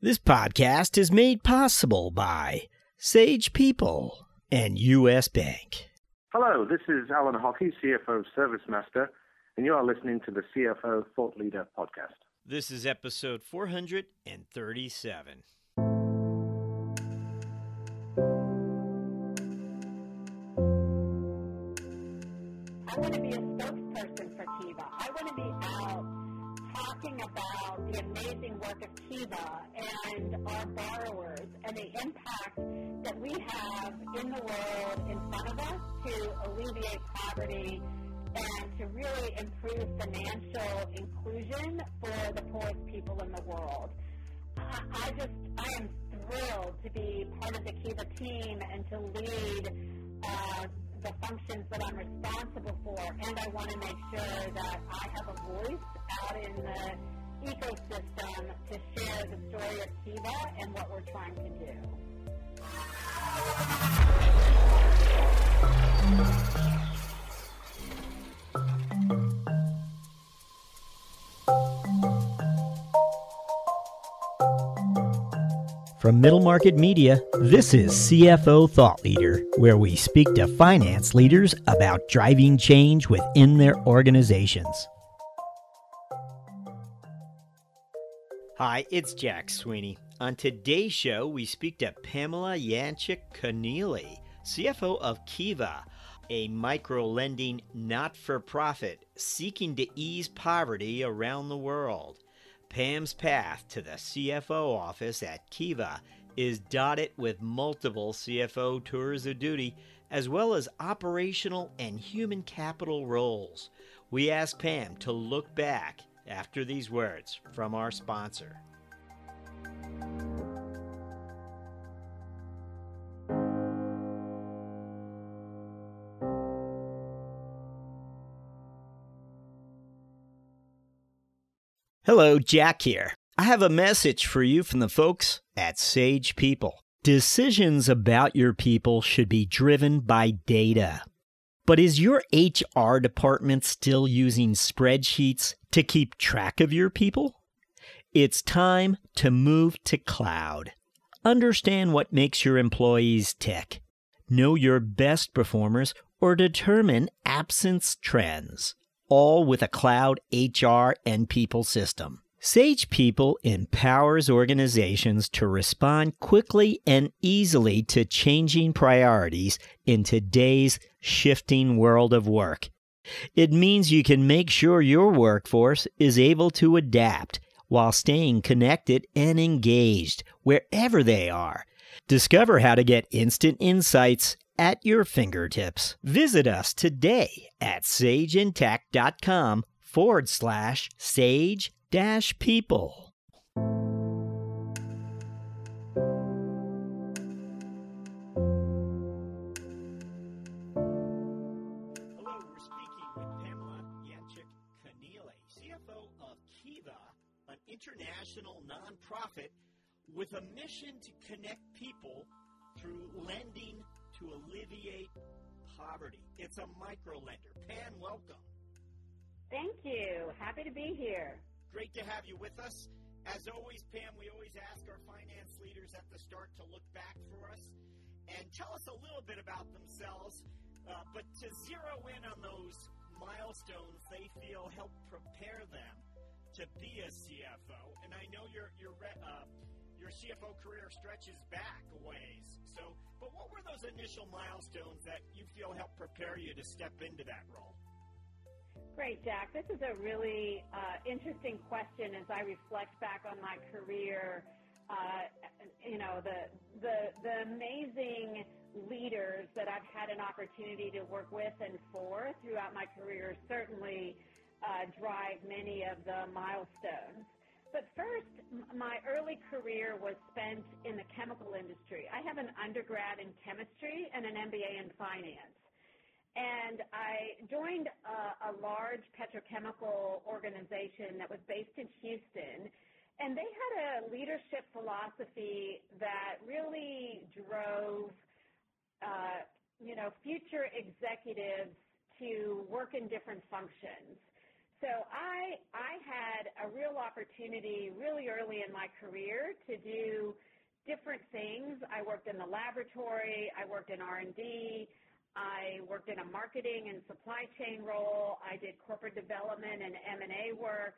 This podcast is made possible by Sage People and U.S. Bank. Hello, this is Alan Hockey, CFO of Service Master, and you are listening to the CFO Thought Leader Podcast. This is episode 437. I want to be a spokesperson for Kiva. I want to be out talking about the amazing work of Kiva and our borrowers and the impact that we have in the world in front of us to alleviate poverty and to really improve financial inclusion for the poorest people in the world. I am thrilled to be part of the Kiva team and to lead the functions that I'm responsible for, and I want to make sure that I have a voice out in the ecosystem to share the story of Kiva and what we're trying to do. From Middle Market Media, this is CFO Thought Leader, where we speak to finance leaders about driving change within their organizations. Hi, it's Jack Sweeney. On today's show, we speak to Pamela Yanchik Connealy, CFO of Kiva, a micro-lending not-for-profit seeking to ease poverty around the world. Pam's path to the CFO office at Kiva is dotted with multiple CFO tours of duty, as well as operational and human capital roles. We ask Pam to look back after these words from our sponsor. Hello, Jack here. I have a message for you from the folks at Sage People. Decisions about your people should be driven by data. But is your HR department still using spreadsheets to keep track of your people? It's time to move to cloud. Understand what makes your employees tick. Know your best performers or determine absence trends, all with a cloud HR and people system. Sage People empowers organizations to respond quickly and easily to changing priorities in today's shifting world of work. It means you can make sure your workforce is able to adapt while staying connected and engaged wherever they are. Discover how to get instant insights at your fingertips. Visit us today at sageintech.com/sage-people. Hello, we're speaking with Pamela Yanchik Connealy, CFO of Kiva, an international nonprofit with a mission to connect people through lending to alleviate poverty. It's a micro-lender. Pam, welcome. Thank you. Happy to be here. Great to have you with us. As always, Pam, we always ask our finance leaders at the start to look back for us and tell us a little bit about themselves, but to zero in on those milestones they feel help prepare them to be a CFO. And I know your CFO career stretches back a ways. So, but what were those initial milestones that you feel help prepare you to step into that role? Great, Jack. This is a really interesting question as I reflect back on my career. The amazing leaders that I've had an opportunity to work with and for throughout my career certainly drive many of the milestones. But first, my early career was spent in the chemical industry. I have an undergrad in chemistry and an MBA in finance. And I joined a large petrochemical organization that was based in Houston, and they had a leadership philosophy that really drove, future executives to work in different functions. So I had a real opportunity really early in my career to do different things. I worked in the laboratory. I worked in R&D. I worked in a marketing and supply chain role. I did corporate development and M&A work.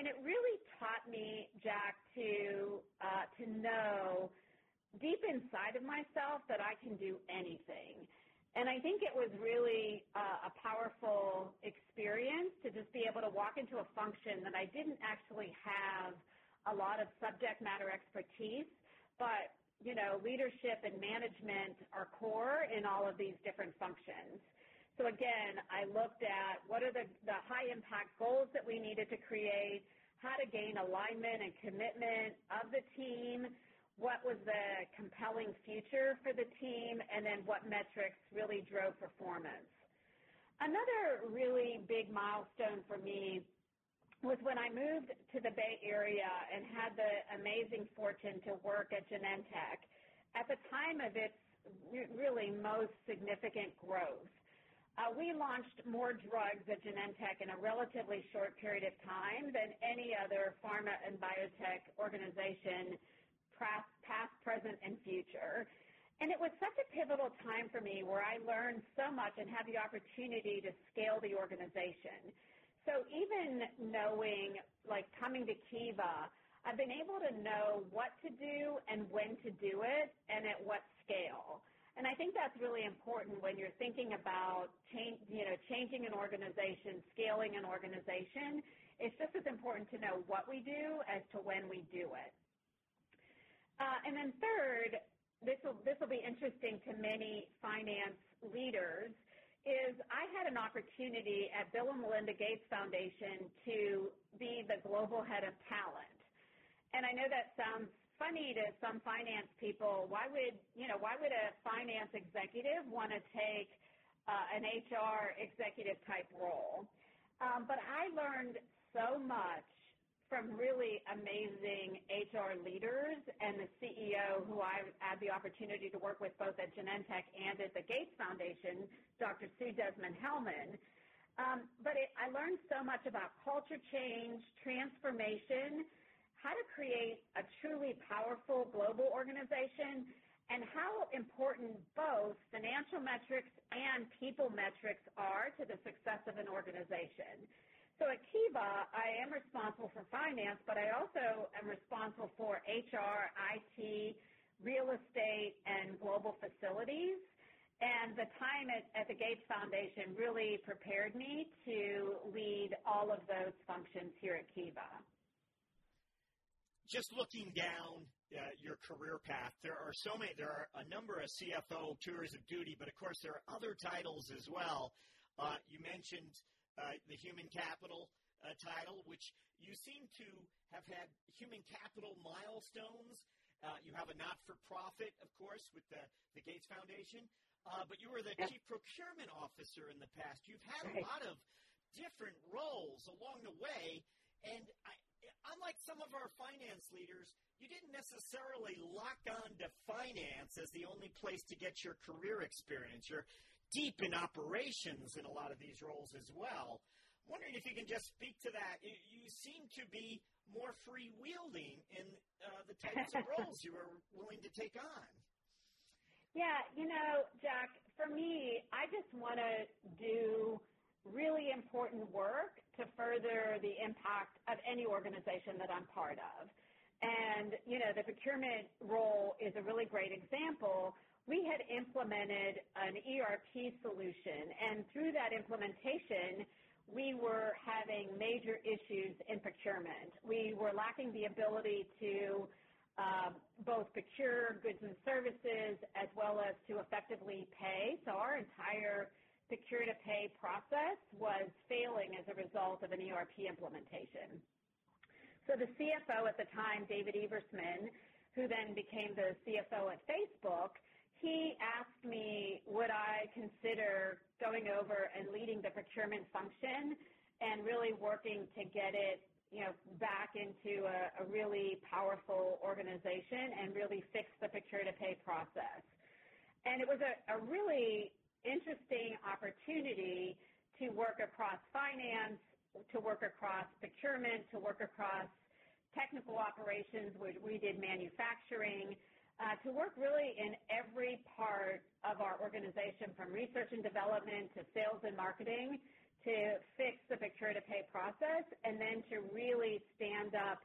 And it really taught me, Jack, to know deep inside of myself that I can do anything. And I think it was really a powerful experience to just be able to walk into a function that I didn't actually have a lot of subject matter expertise, but, you know, leadership and management are core in all of these different functions. So again, I looked at what are the high impact goals that we needed to create, how to gain alignment and commitment of the team, what was the compelling future for the team, and then what metrics really drove performance. Another really big milestone for me was when I moved to the Bay Area and had the amazing fortune to work at Genentech at the time of its really most significant growth. We launched more drugs at Genentech in a relatively short period of time than any other pharma and biotech organization, past, present, and future. And it was such a pivotal time for me where I learned so much and had the opportunity to scale the organization. So even knowing, like coming to Kiva, I've been able to know what to do and when to do it and at what scale. And I think that's really important when you're thinking about changing an organization, scaling an organization. It's just as important to know what we do as to when we do it. And then third, this will be interesting to many finance leaders, is I had an opportunity at Bill and Melinda Gates Foundation to be the global head of talent. And I know that sounds funny to some finance people. Why would a finance executive want to take an HR executive type role? But I learned so much from really amazing HR leaders and the CEO who I had the opportunity to work with both at Genentech and at the Gates Foundation, Dr. Sue Desmond-Hellmann. I learned so much about culture change, transformation, how to create a truly powerful global organization, and how important both financial metrics and people metrics are to the success of an organization. So at Kiva, I am responsible for finance, but I also am responsible for HR, IT, real estate, and global facilities. And the time at the Gates Foundation really prepared me to lead all of those functions here at Kiva. Just looking down your career path, there are a number of CFO tours of duty, but of course there are other titles as well. You mentioned the human capital title, which you seem to have had human capital milestones. You have a not-for-profit, of course, with the Gates Foundation, but you were the chief procurement officer in the past. You've had a lot of different roles along the way, and unlike some of our finance leaders, you didn't necessarily lock on to finance as the only place to get your career experience. You're deep in operations in a lot of these roles as well. I'm wondering if you can just speak to that. You seem to be more free-wielding in the types of roles you were willing to take on. Yeah, you know, Jack, for me, I just want to do really important work to further the impact of any organization that I'm part of. And, you know, the procurement role is a really great example. We had implemented an ERP solution, and through that implementation, we were having major issues in procurement. We were lacking the ability to both procure goods and services as well as to effectively pay. So our entire procure-to-pay process was failing as a result of an ERP implementation. So the CFO at the time, David Eversman, who then became the CFO at Facebook, he asked me, would I consider going over and leading the procurement function and really working to get it, you know, back into a really powerful organization and really fix the procure-to-pay process. And it was a really interesting opportunity to work across finance, to work across procurement, to work across technical operations, which we did manufacturing, to work really in every part of our organization, from research and development to sales and marketing, to fix the procure-to-pay process, and then to really stand up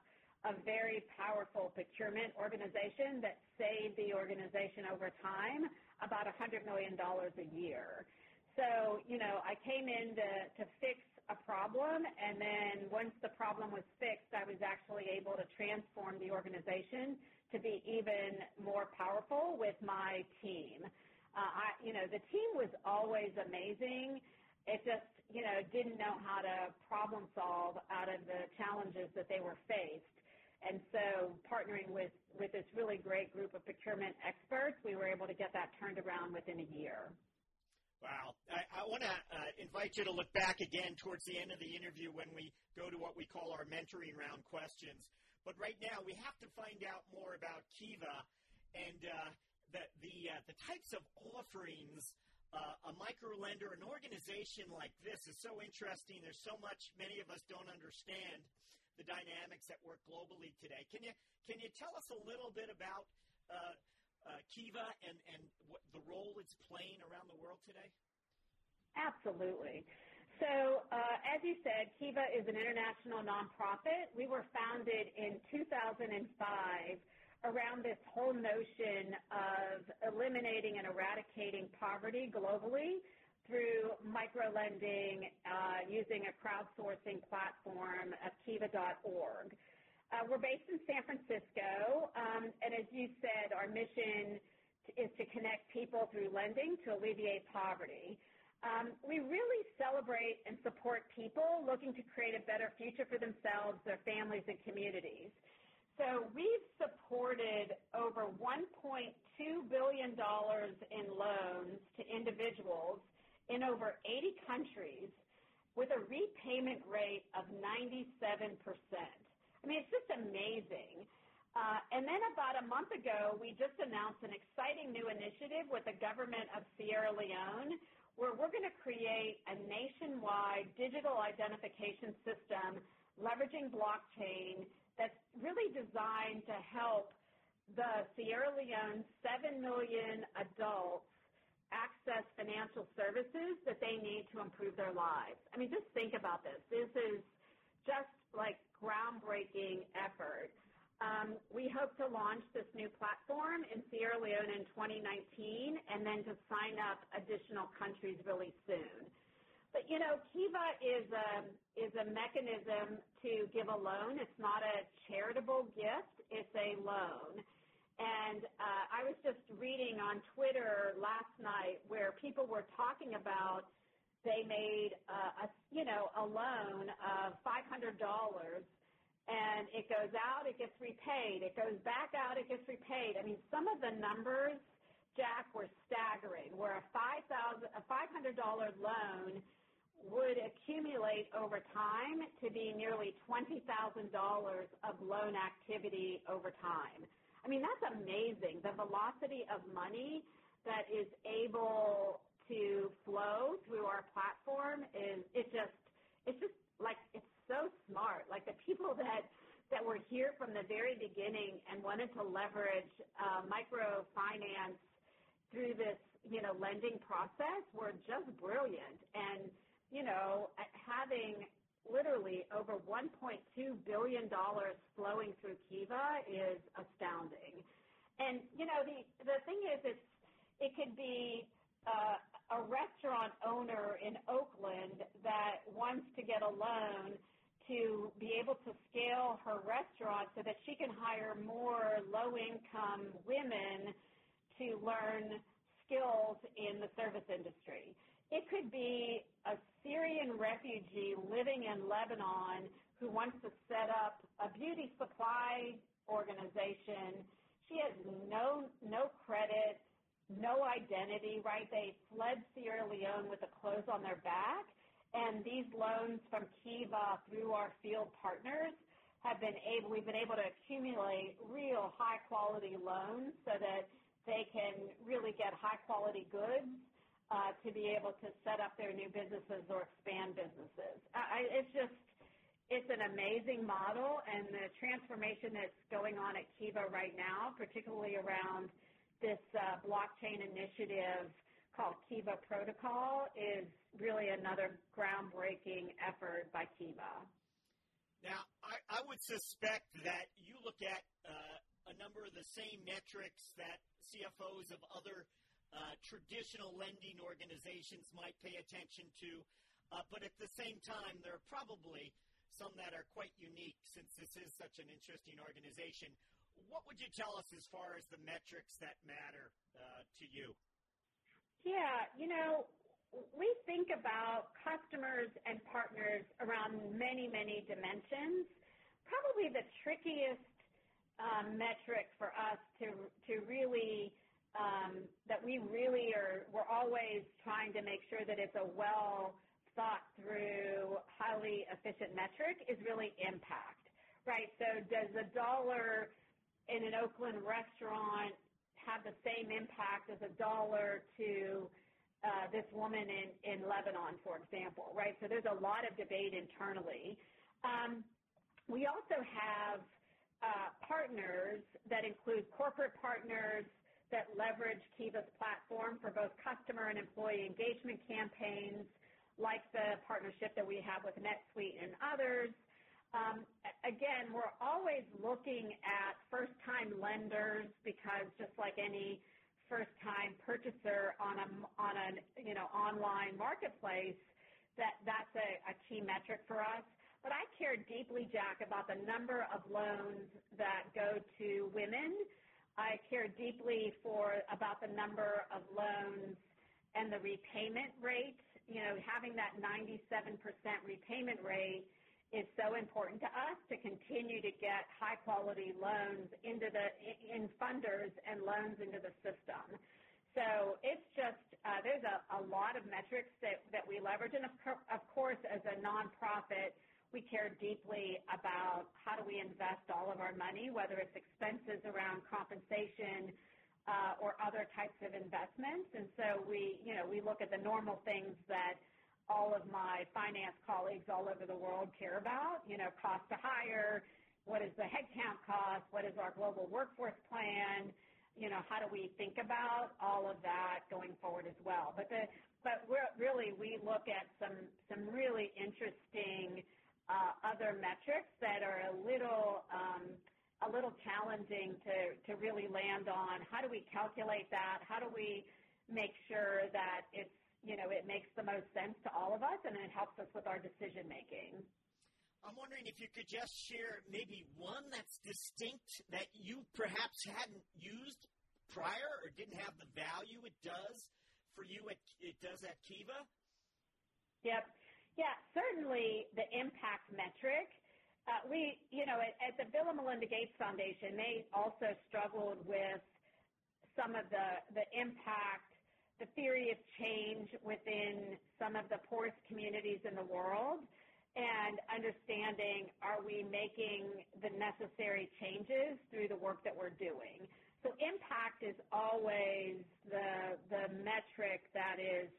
a very powerful procurement organization that saved the organization over time about $100 million a year. So, you know, I came in to fix a problem, and then once the problem was fixed, I was actually able to transform the organization to be even more powerful with my team. The team was always amazing. It just, you know, didn't know how to problem solve out of the challenges that they were faced. And so partnering with this really great group of procurement experts, we were able to get that turned around within a year. Wow. I want to invite you to look back again towards the end of the interview when we go to what we call our mentoring round questions. But right now we have to find out more about Kiva and the types of offerings a microlender, an organization like this is so interesting. There's so much many of us don't understand the dynamics that work globally today. Can you tell us a little bit about Kiva and what the role it's playing around the world today? Absolutely. So as you said, Kiva is an international nonprofit. We were founded in 2005 around this whole notion of eliminating and eradicating poverty globally through microlending using a crowdsourcing platform at kiva.org. We're based in San Francisco, and as you said, our mission is to connect people through lending to alleviate poverty. We really celebrate and support people looking to create a better future for themselves, their families, and communities. So we've supported over $1.2 billion in loans to individuals in over 80 countries with a repayment rate of 97%. I mean, it's just amazing. And then about a month ago, we just announced an exciting new initiative with the government of Sierra Leone, where we're going to create a nationwide digital identification system leveraging blockchain that's really designed to help the Sierra Leone 7 million adults access financial services that they need to improve their lives. I mean, just think about this. This is just like groundbreaking effort. We hope to launch this new platform in Sierra Leone in 2019 and then to sign up additional countries really soon. But, you know, Kiva is a mechanism to give a loan. It's not a charitable gift. It's a loan. And I was just reading on Twitter last night where people were talking about they made, a loan of $500, and it goes out, it gets repaid. It goes back out, it gets repaid. I mean, some of the numbers, Jack, were staggering, where a $500 loan would accumulate over time to be nearly $20,000 of loan activity over time. I mean, that's amazing, the velocity of money that is able to flow through our platform. It's so smart. Like, the people that were here from the very beginning and wanted to leverage microfinance through this, you know, lending process were just brilliant. And, you know, having literally over $1.2 billion flowing through Kiva is astounding. And, you know, the thing is, it could be a restaurant owner in Oakland that wants to get a loan to be able to scale her restaurant so that she can hire more low-income women to learn skills in the service industry. It could be a Syrian refugee living in Lebanon who wants to set up a beauty supply organization. She has no credit, no identity, right? They fled Sierra Leone with the clothes on their back, and these loans from Kiva through our field partners we've been able to accumulate real high-quality loans so that they can really get high-quality goods to be able to set up their new businesses or expand businesses. It's an amazing model, and the transformation that's going on at Kiva right now, particularly around this blockchain initiative called Kiva Protocol, is really another groundbreaking effort by Kiva. Now, I would suspect that you look at a number of the same metrics that CFOs of other traditional lending organizations might pay attention to, but at the same time, there are probably some that are quite unique since this is such an interesting organization. What would you tell us as far as the metrics that matter to you? Yeah, we think about customers and partners around many, many dimensions. Probably the trickiest metric for us to really, we're always trying to make sure that it's a well thought through, highly efficient metric is really impact, right? So does a dollar in an Oakland restaurant have the same impact as a dollar to this woman in Lebanon, for example, right? So there's a lot of debate internally. We also have partners that include corporate partners that leverage Kiva's platform for both customer and employee engagement campaigns, like the partnership that we have with NetSuite and others. Again, we're always looking at first-time lenders because just like any first-time purchaser on an online marketplace, that's a key metric for us. But I care deeply, Jack, about the number of loans that go to women. I care deeply about the number of loans and the repayment rate. Having that 97% repayment rate is so important to us to continue to get high quality loans in funders and loans into the system. So it's just, there's a lot of metrics that we leverage. And of course, as a nonprofit, we care deeply about how do we invest all of our money, whether it's expenses around compensation, or other types of investments. And so we look at the normal things that all of my finance colleagues all over the world care about, cost to hire, what is the headcount cost, what is our global workforce plan, how do we think about all of that going forward as well. But we look at some really interesting other metrics that are a little challenging to really land on. How do we calculate that? How do we make sure that it's, it makes the most sense to all of us and it helps us with our decision making? I'm wondering if you could just share maybe one that's distinct that you perhaps hadn't used prior or didn't have the value it does for you, it does at Kiva? Yep. Yeah, certainly the impact metric. At the Bill and Melinda Gates Foundation, they also struggled with some of the impact, the theory of change within some of the poorest communities in the world, and understanding, are we making the necessary changes through the work that we're doing? So impact is always the metric that is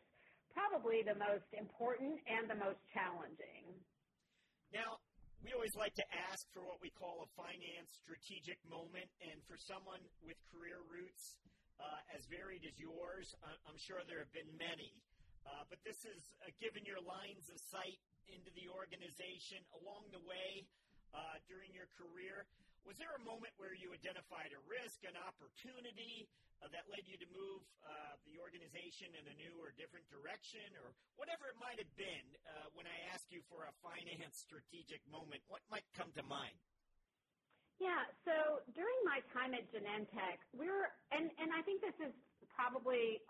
probably the most important and the most challenging. Now, we always like to ask for what we call a finance strategic moment, and for someone with career roots as varied as yours, I'm sure there have been many. But this is, given your lines of sight into the organization along the way during your career, was there a moment where you identified a risk, an opportunity that led you to move the organization in a new or different direction, or whatever it might have been? When I ask you for a finance strategic moment, what might come to mind? Yeah, so during my time at Genentech, and I think this is probably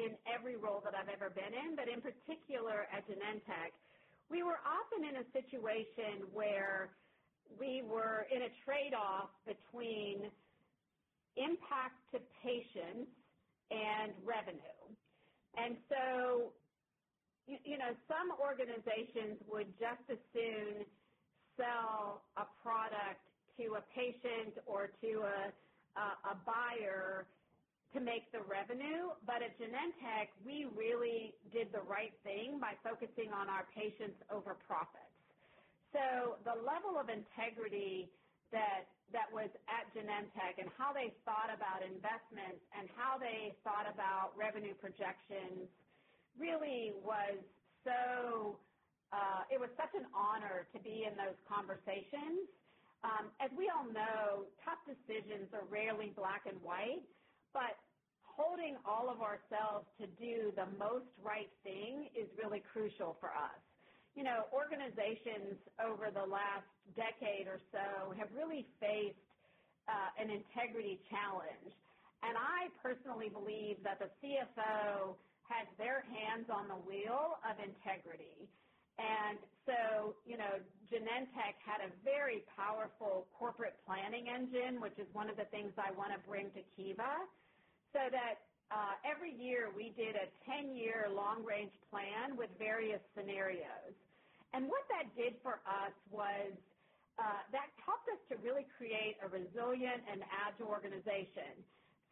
in every role that I've ever been in, but in particular at Genentech, we were often in a situation where we were in a trade-off between impact to patients and revenue. And so, some organizations would just as soon sell a product to a patient or to a buyer to make the revenue, but at Genentech, we really did the right thing by focusing on our patients over profits. So the level of integrity that was at Genentech and how they thought about investments and how they thought about revenue projections really was so, it was such an honor to be in those conversations. As we all know, tough decisions are rarely black and white, but holding all of ourselves to do the most right thing is really crucial for us. You know, organizations over the last decade or so have really faced an integrity challenge. And I personally believe that the CFO has their hands on the wheel of integrity. And so, you know, Genentech had a very powerful corporate planning engine, which is one of the things I want to bring to Kiva, so that every year we did a 10-year long-range plan with various scenarios. And what that did for us was that helped us to really create a resilient and agile organization.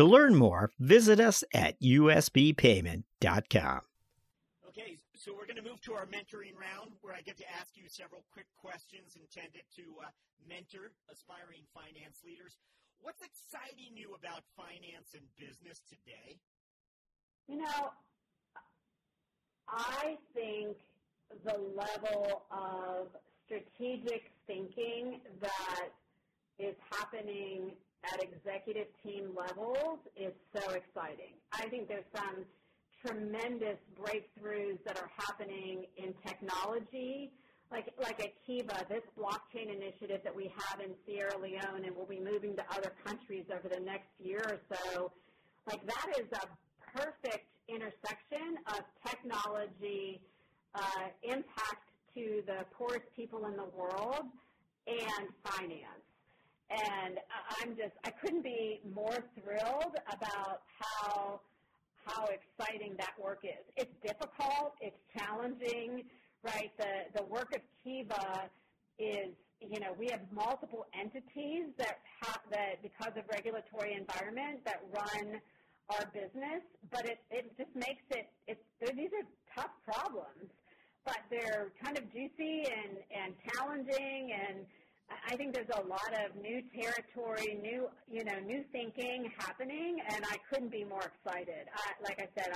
To learn more, visit us at usbpayment.com. Okay, so we're going to move to our mentoring round where I get to ask you several quick questions intended to mentor aspiring finance leaders. What's exciting you about finance and business today? You know, I think the level of strategic thinking that is happening at executive team levels is so exciting. I think there's some tremendous breakthroughs that are happening in technology, like at Kiva, this blockchain initiative that we have in Sierra Leone and we'll be moving to other countries over the next year or so. Like, that is a perfect intersection of technology, impact to the poorest people in the world, and finance. And I couldn't be more thrilled about how exciting that work is. It's difficult, it's challenging, right? The work of Kiva is, you know, we have multiple entities that because of regulatory environment that run our business, but it just makes it these are tough problems, but they're kind of juicy and challenging, and I think there's a lot of new territory, new thinking happening, and I couldn't be more excited. Like I said,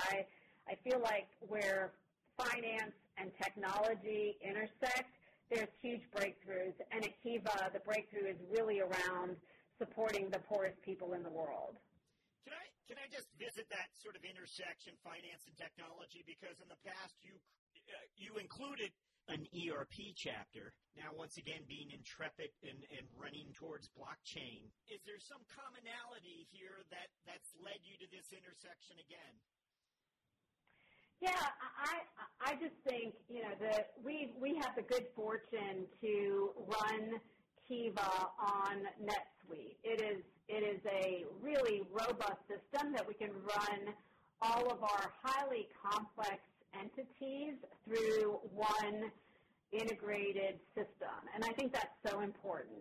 I feel like where finance and technology intersect, there's huge breakthroughs. And at Kiva, the breakthrough is really around supporting the poorest people in the world. Can I just visit that sort of intersection, finance and technology, because in the past you included an ERP chapter. Now, once again, being intrepid and running towards blockchain. Is there some commonality here that's led you to this intersection again? Yeah, I just think, we have the good fortune to run Kiva on NetSuite. It is a really robust system that we can run all of our highly complex entities through one integrated system. And I think that's so important.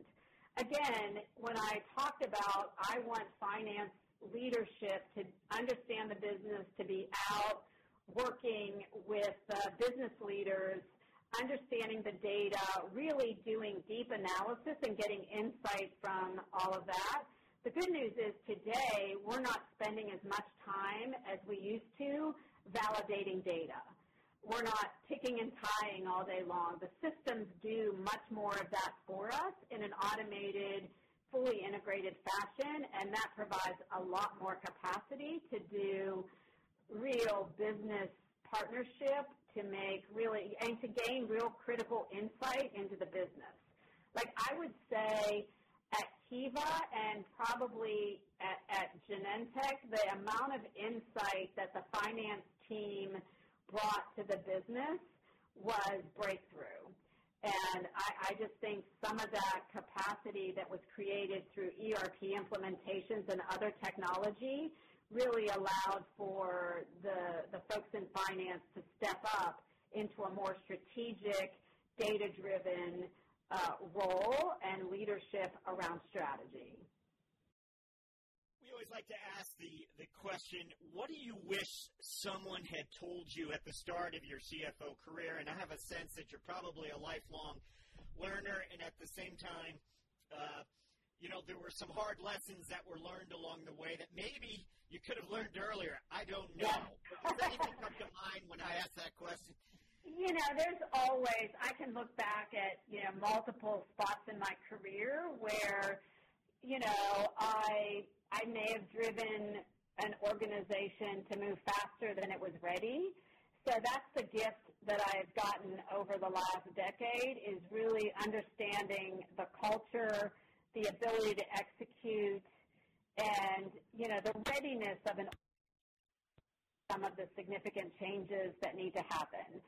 Again, when I talked about I want finance leadership to understand the business, to be out working with business leaders, understanding the data, really doing deep analysis and getting insight from all of that. The good news is today we're not spending as much time as we used to validating data. We're not ticking and tying all day long. The systems do much more of that for us in an automated, fully integrated fashion, and that provides a lot more capacity to do real business partnership, to make really, and to gain real critical insight into the business. Like I would say at Kiva and probably at Genentech, the amount of insight that the finance team brought to the business was breakthrough. And I just think some of that capacity that was created through ERP implementations and other technology really allowed for the folks in finance to step up into a more strategic, data-driven role and leadership around strategy. We always like to ask the question, what do you wish someone had told you at the start of your CFO career? And I have a sense that you're probably a lifelong learner, and at the same time, you know, there were some hard lessons that were learned along the way that maybe you could have learned earlier. I don't know. Does anything come to mind when I ask that question? You know, there's always, I can look back at, you know, multiple spots in my career where, you know, I may have driven an organization to move faster than it was ready. So that's the gift that I've gotten over the last decade, is really understanding the culture, the ability to execute, and, you know, the readiness of some of the significant changes that need to happen.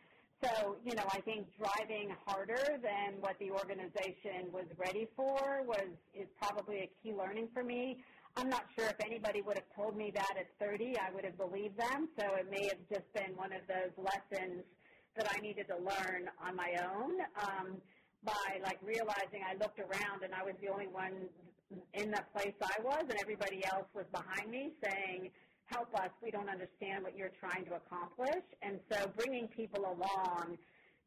So, you know, I think driving harder than what the organization was ready for is probably a key learning for me. I'm not sure if anybody would have told me that at 30, I would have believed them. So it may have just been one of those lessons that I needed to learn on my own. By like realizing I looked around and I was the only one in the place I was, and everybody else was behind me saying, help us, we don't understand what you're trying to accomplish. And so bringing people along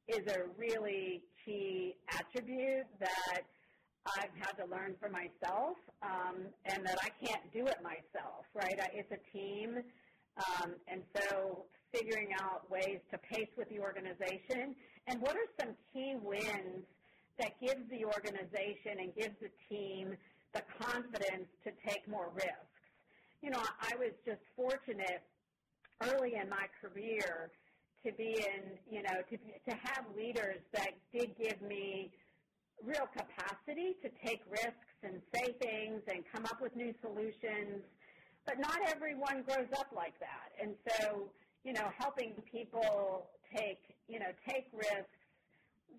is a really key attribute that I've had to learn for myself, and that I can't do it myself, right? It's a team, and so figuring out ways to pace with the organization and what are some key wins that gives the organization and gives the team the confidence to take more risks. You know, I was just fortunate early in my career to be in, you know, to have leaders that did give me real capacity to take risks and say things and come up with new solutions, but not everyone grows up like that. And so, you know, helping people take risks,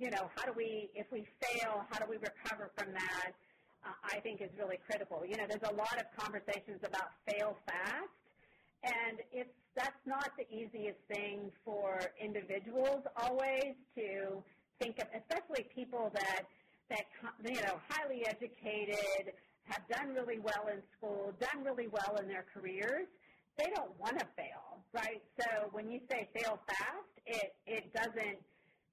you know, how do we, if we fail, how do we recover from that, I think is really critical. You know, there's a lot of conversations about fail fast, and that's not the easiest thing for individuals always to think of, especially people that, you know, highly educated, have done really well in school, done really well in their careers. They don't want to fail, right? So when you say fail fast, it doesn't,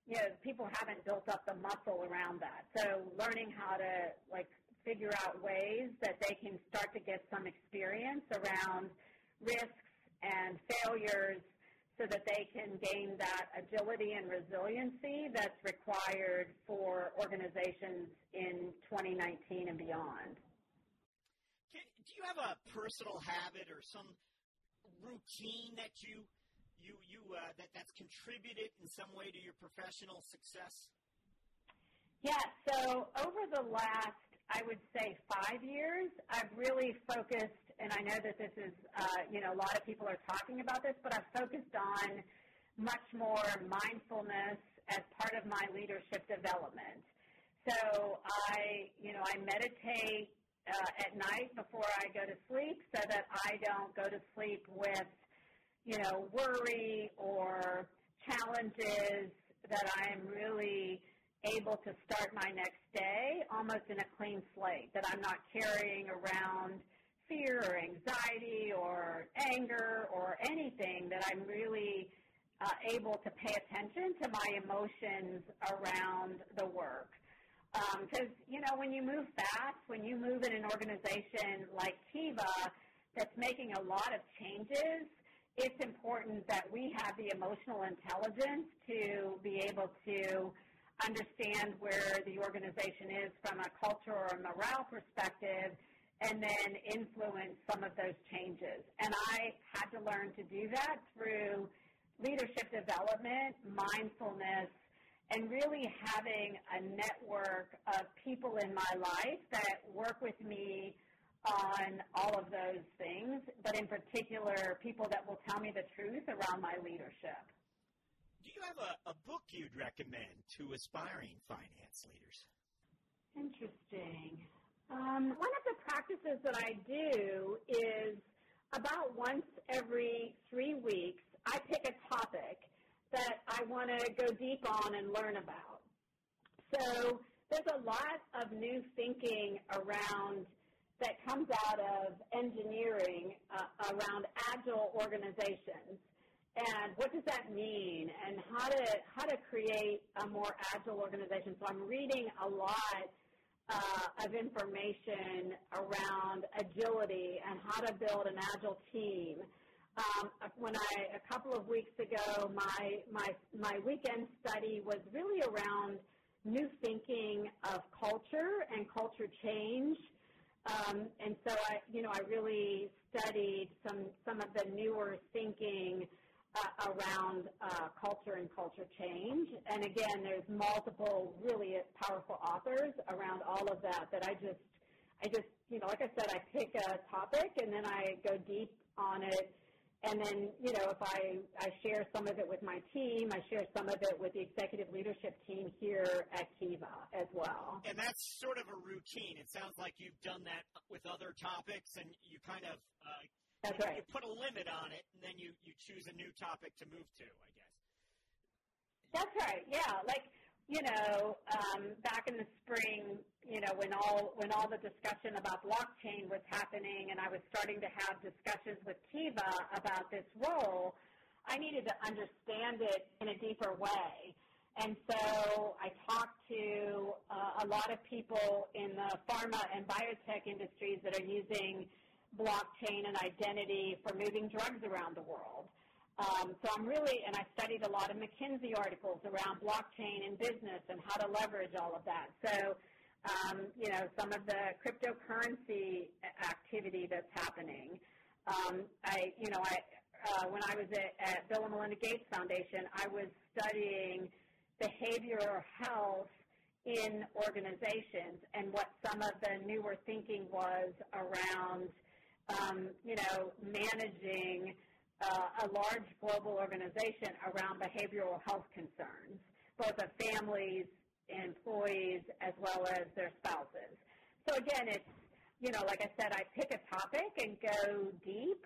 you know, people haven't built up the muscle around that. So learning how to, like, figure out ways that they can start to get some experience around risks and failures so that they can gain that agility and resiliency that's required for organizations in 2019 and beyond. Do you have a personal habit or some routine that that's contributed in some way to your professional success? Yeah, so over the last, I would say, 5 years, I've really focused, and I know that this is, you know, a lot of people are talking about this, but I've focused on much more mindfulness as part of my leadership development. So I meditate at night before I go to sleep so that I don't go to sleep with, you know, worry or challenges, that I am really able to start my next day almost in a clean slate, that I'm not carrying around fear or anxiety or anger or anything, that I'm really able to pay attention to my emotions around the work. Because, you know, when you move fast, when you move in an organization like Kiva that's making a lot of changes, it's important that we have the emotional intelligence to be able to understand where the organization is from a culture or a morale perspective, and then influence some of those changes. And I had to learn to do that through leadership development, mindfulness, and really having a network of people in my life that work with me on all of those things, but in particular, people that will tell me the truth around my leadership. Do you have a book you'd recommend to aspiring finance leaders? Interesting. One of the practices that I do is about once every 3 weeks, I pick a topic that I want to go deep on and learn about. So there's a lot of new thinking around that comes out of engineering around agile organizations, and what does that mean, and how to create a more agile organization. So I'm reading a lot of information around agility and how to build an agile team. A couple of weeks ago, my weekend study was really around new thinking of culture and culture change. And so I really studied some of the newer thinking around culture and culture change. And again, there's multiple really powerful authors around all of that I just, you know, like I said, I pick a topic and then I go deep on it. And then, you know, if I share some of it with my team, I share some of it with the executive leadership team here at Kiva as well. And that's sort of a routine. It sounds like you've done that with other topics, and you kind of you put a limit on it, and then you choose a new topic to move to, I guess. That's right, yeah. Like, you know, back in the spring, you know, when all the discussion about blockchain was happening and I was starting to have discussions with Kiva about this role, I needed to understand it in a deeper way. And so I talked to a lot of people in the pharma and biotech industries that are using blockchain and identity for moving drugs around the world. So I'm really, and I studied a lot of McKinsey articles around blockchain and business and how to leverage all of that. So, you know, some of the cryptocurrency activity that's happening. When I was at Bill and Melinda Gates Foundation, I was studying behavioral health in organizations and what some of the newer thinking was around, you know, managing a large global organization around behavioral health concerns, both of families, employees, as well as their spouses. So again, it's, you know, like I said, I pick a topic and go deep,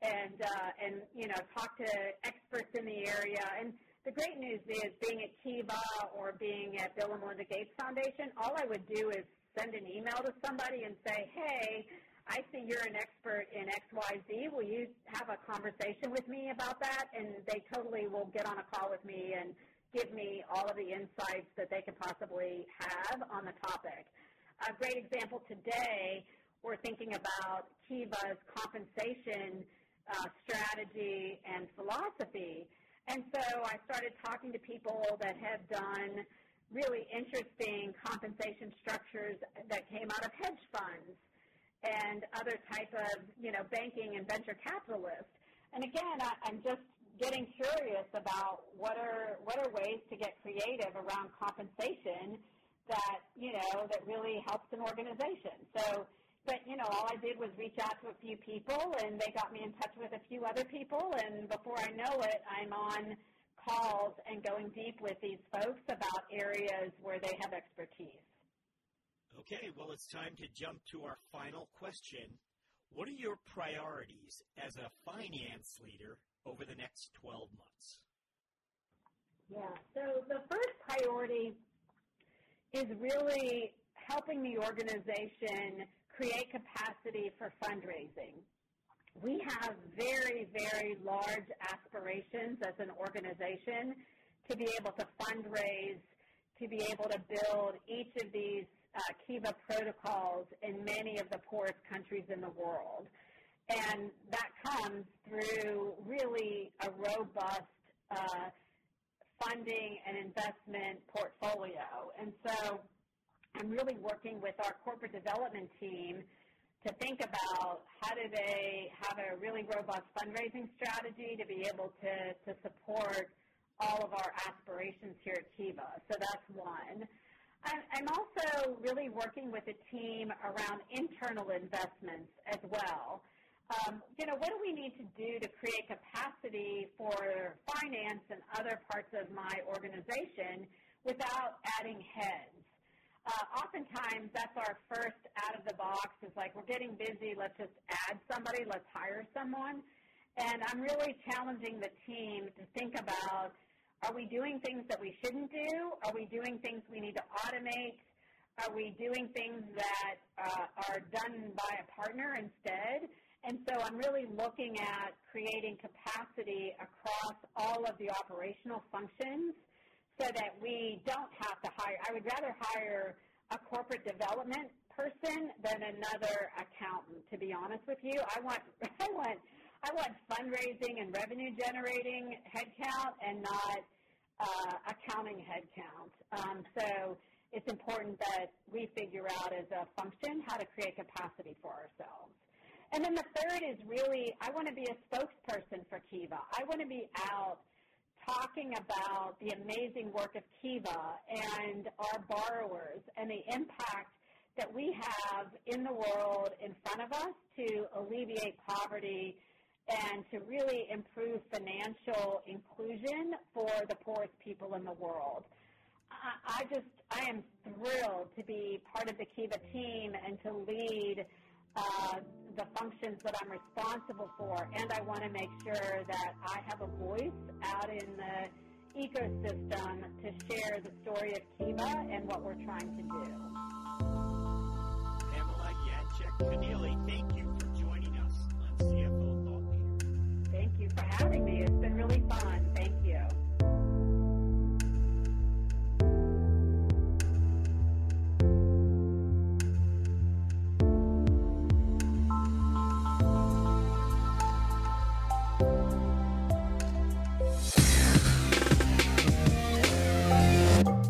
and you know, talk to experts in the area. And the great news is, being at Kiva or being at Bill and Melinda Gates Foundation, all I would do is send an email to somebody and say, hey, I see you're an expert in XYZ. Will you have a conversation with me about that? And they totally will get on a call with me and give me all of the insights that they can possibly have on the topic. A great example today, we're thinking about Kiva's compensation strategy and philosophy. And so I started talking to people that have done really interesting compensation structures that came out of hedge funds and other type of, you know, banking and venture capitalists. And again, I'm just getting curious about what are ways to get creative around compensation that, you know, that really helps an organization. So, but, you know, all I did was reach out to a few people, and they got me in touch with a few other people, and before I know it, I'm on calls and going deep with these folks about areas where they have expertise. Okay, well, it's time to jump to our final question. What are your priorities as a finance leader over the next 12 months? Yeah, so the first priority is really helping the organization create capacity for fundraising. We have very, very large aspirations as an organization to be able to fundraise, to be able to build each of these Kiva protocols in many of the poorest countries in the world. And that comes through really a robust funding and investment portfolio. And so I'm really working with our corporate development team to think about how do they have a really robust fundraising strategy to be able to support all of our aspirations here at Kiva. So that's one. I'm also really working with a team around internal investments as well. What do we need to do to create capacity for finance and other parts of my organization without adding heads? Oftentimes, that's our first out of the box. It's like, we're getting busy, let's just add somebody, let's hire someone. And I'm really challenging the team to think about, are we doing things that we shouldn't do? Are we doing things we need to automate? Are we doing things that are done by a partner instead? And so I'm really looking at creating capacity across all of the operational functions so that we don't have to hire. I would rather hire a corporate development person than another accountant, to be honest with you. I want fundraising and revenue generating headcount and not accounting headcount. So it's important that we figure out as a function how to create capacity for ourselves. And then the third is really, I want to be a spokesperson for Kiva. I want to be out talking about the amazing work of Kiva and our borrowers and the impact that we have in the world in front of us to alleviate poverty and to really improve financial inclusion for the poorest people in the world. I am thrilled to be part of the Kiva team and to lead the functions that I'm responsible for, and I want to make sure that I have a voice out in the ecosystem to share the story of Kiva and what we're trying to do. Pamela Yanchik Connealy, thank you for joining us on CFO Thought Leader. Thank you for having me. It's been really fun. Thank you.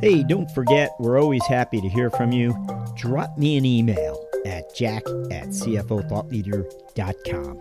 Hey, don't forget, we're always happy to hear from you. Drop me an email at jack@cfothoughtleader.com.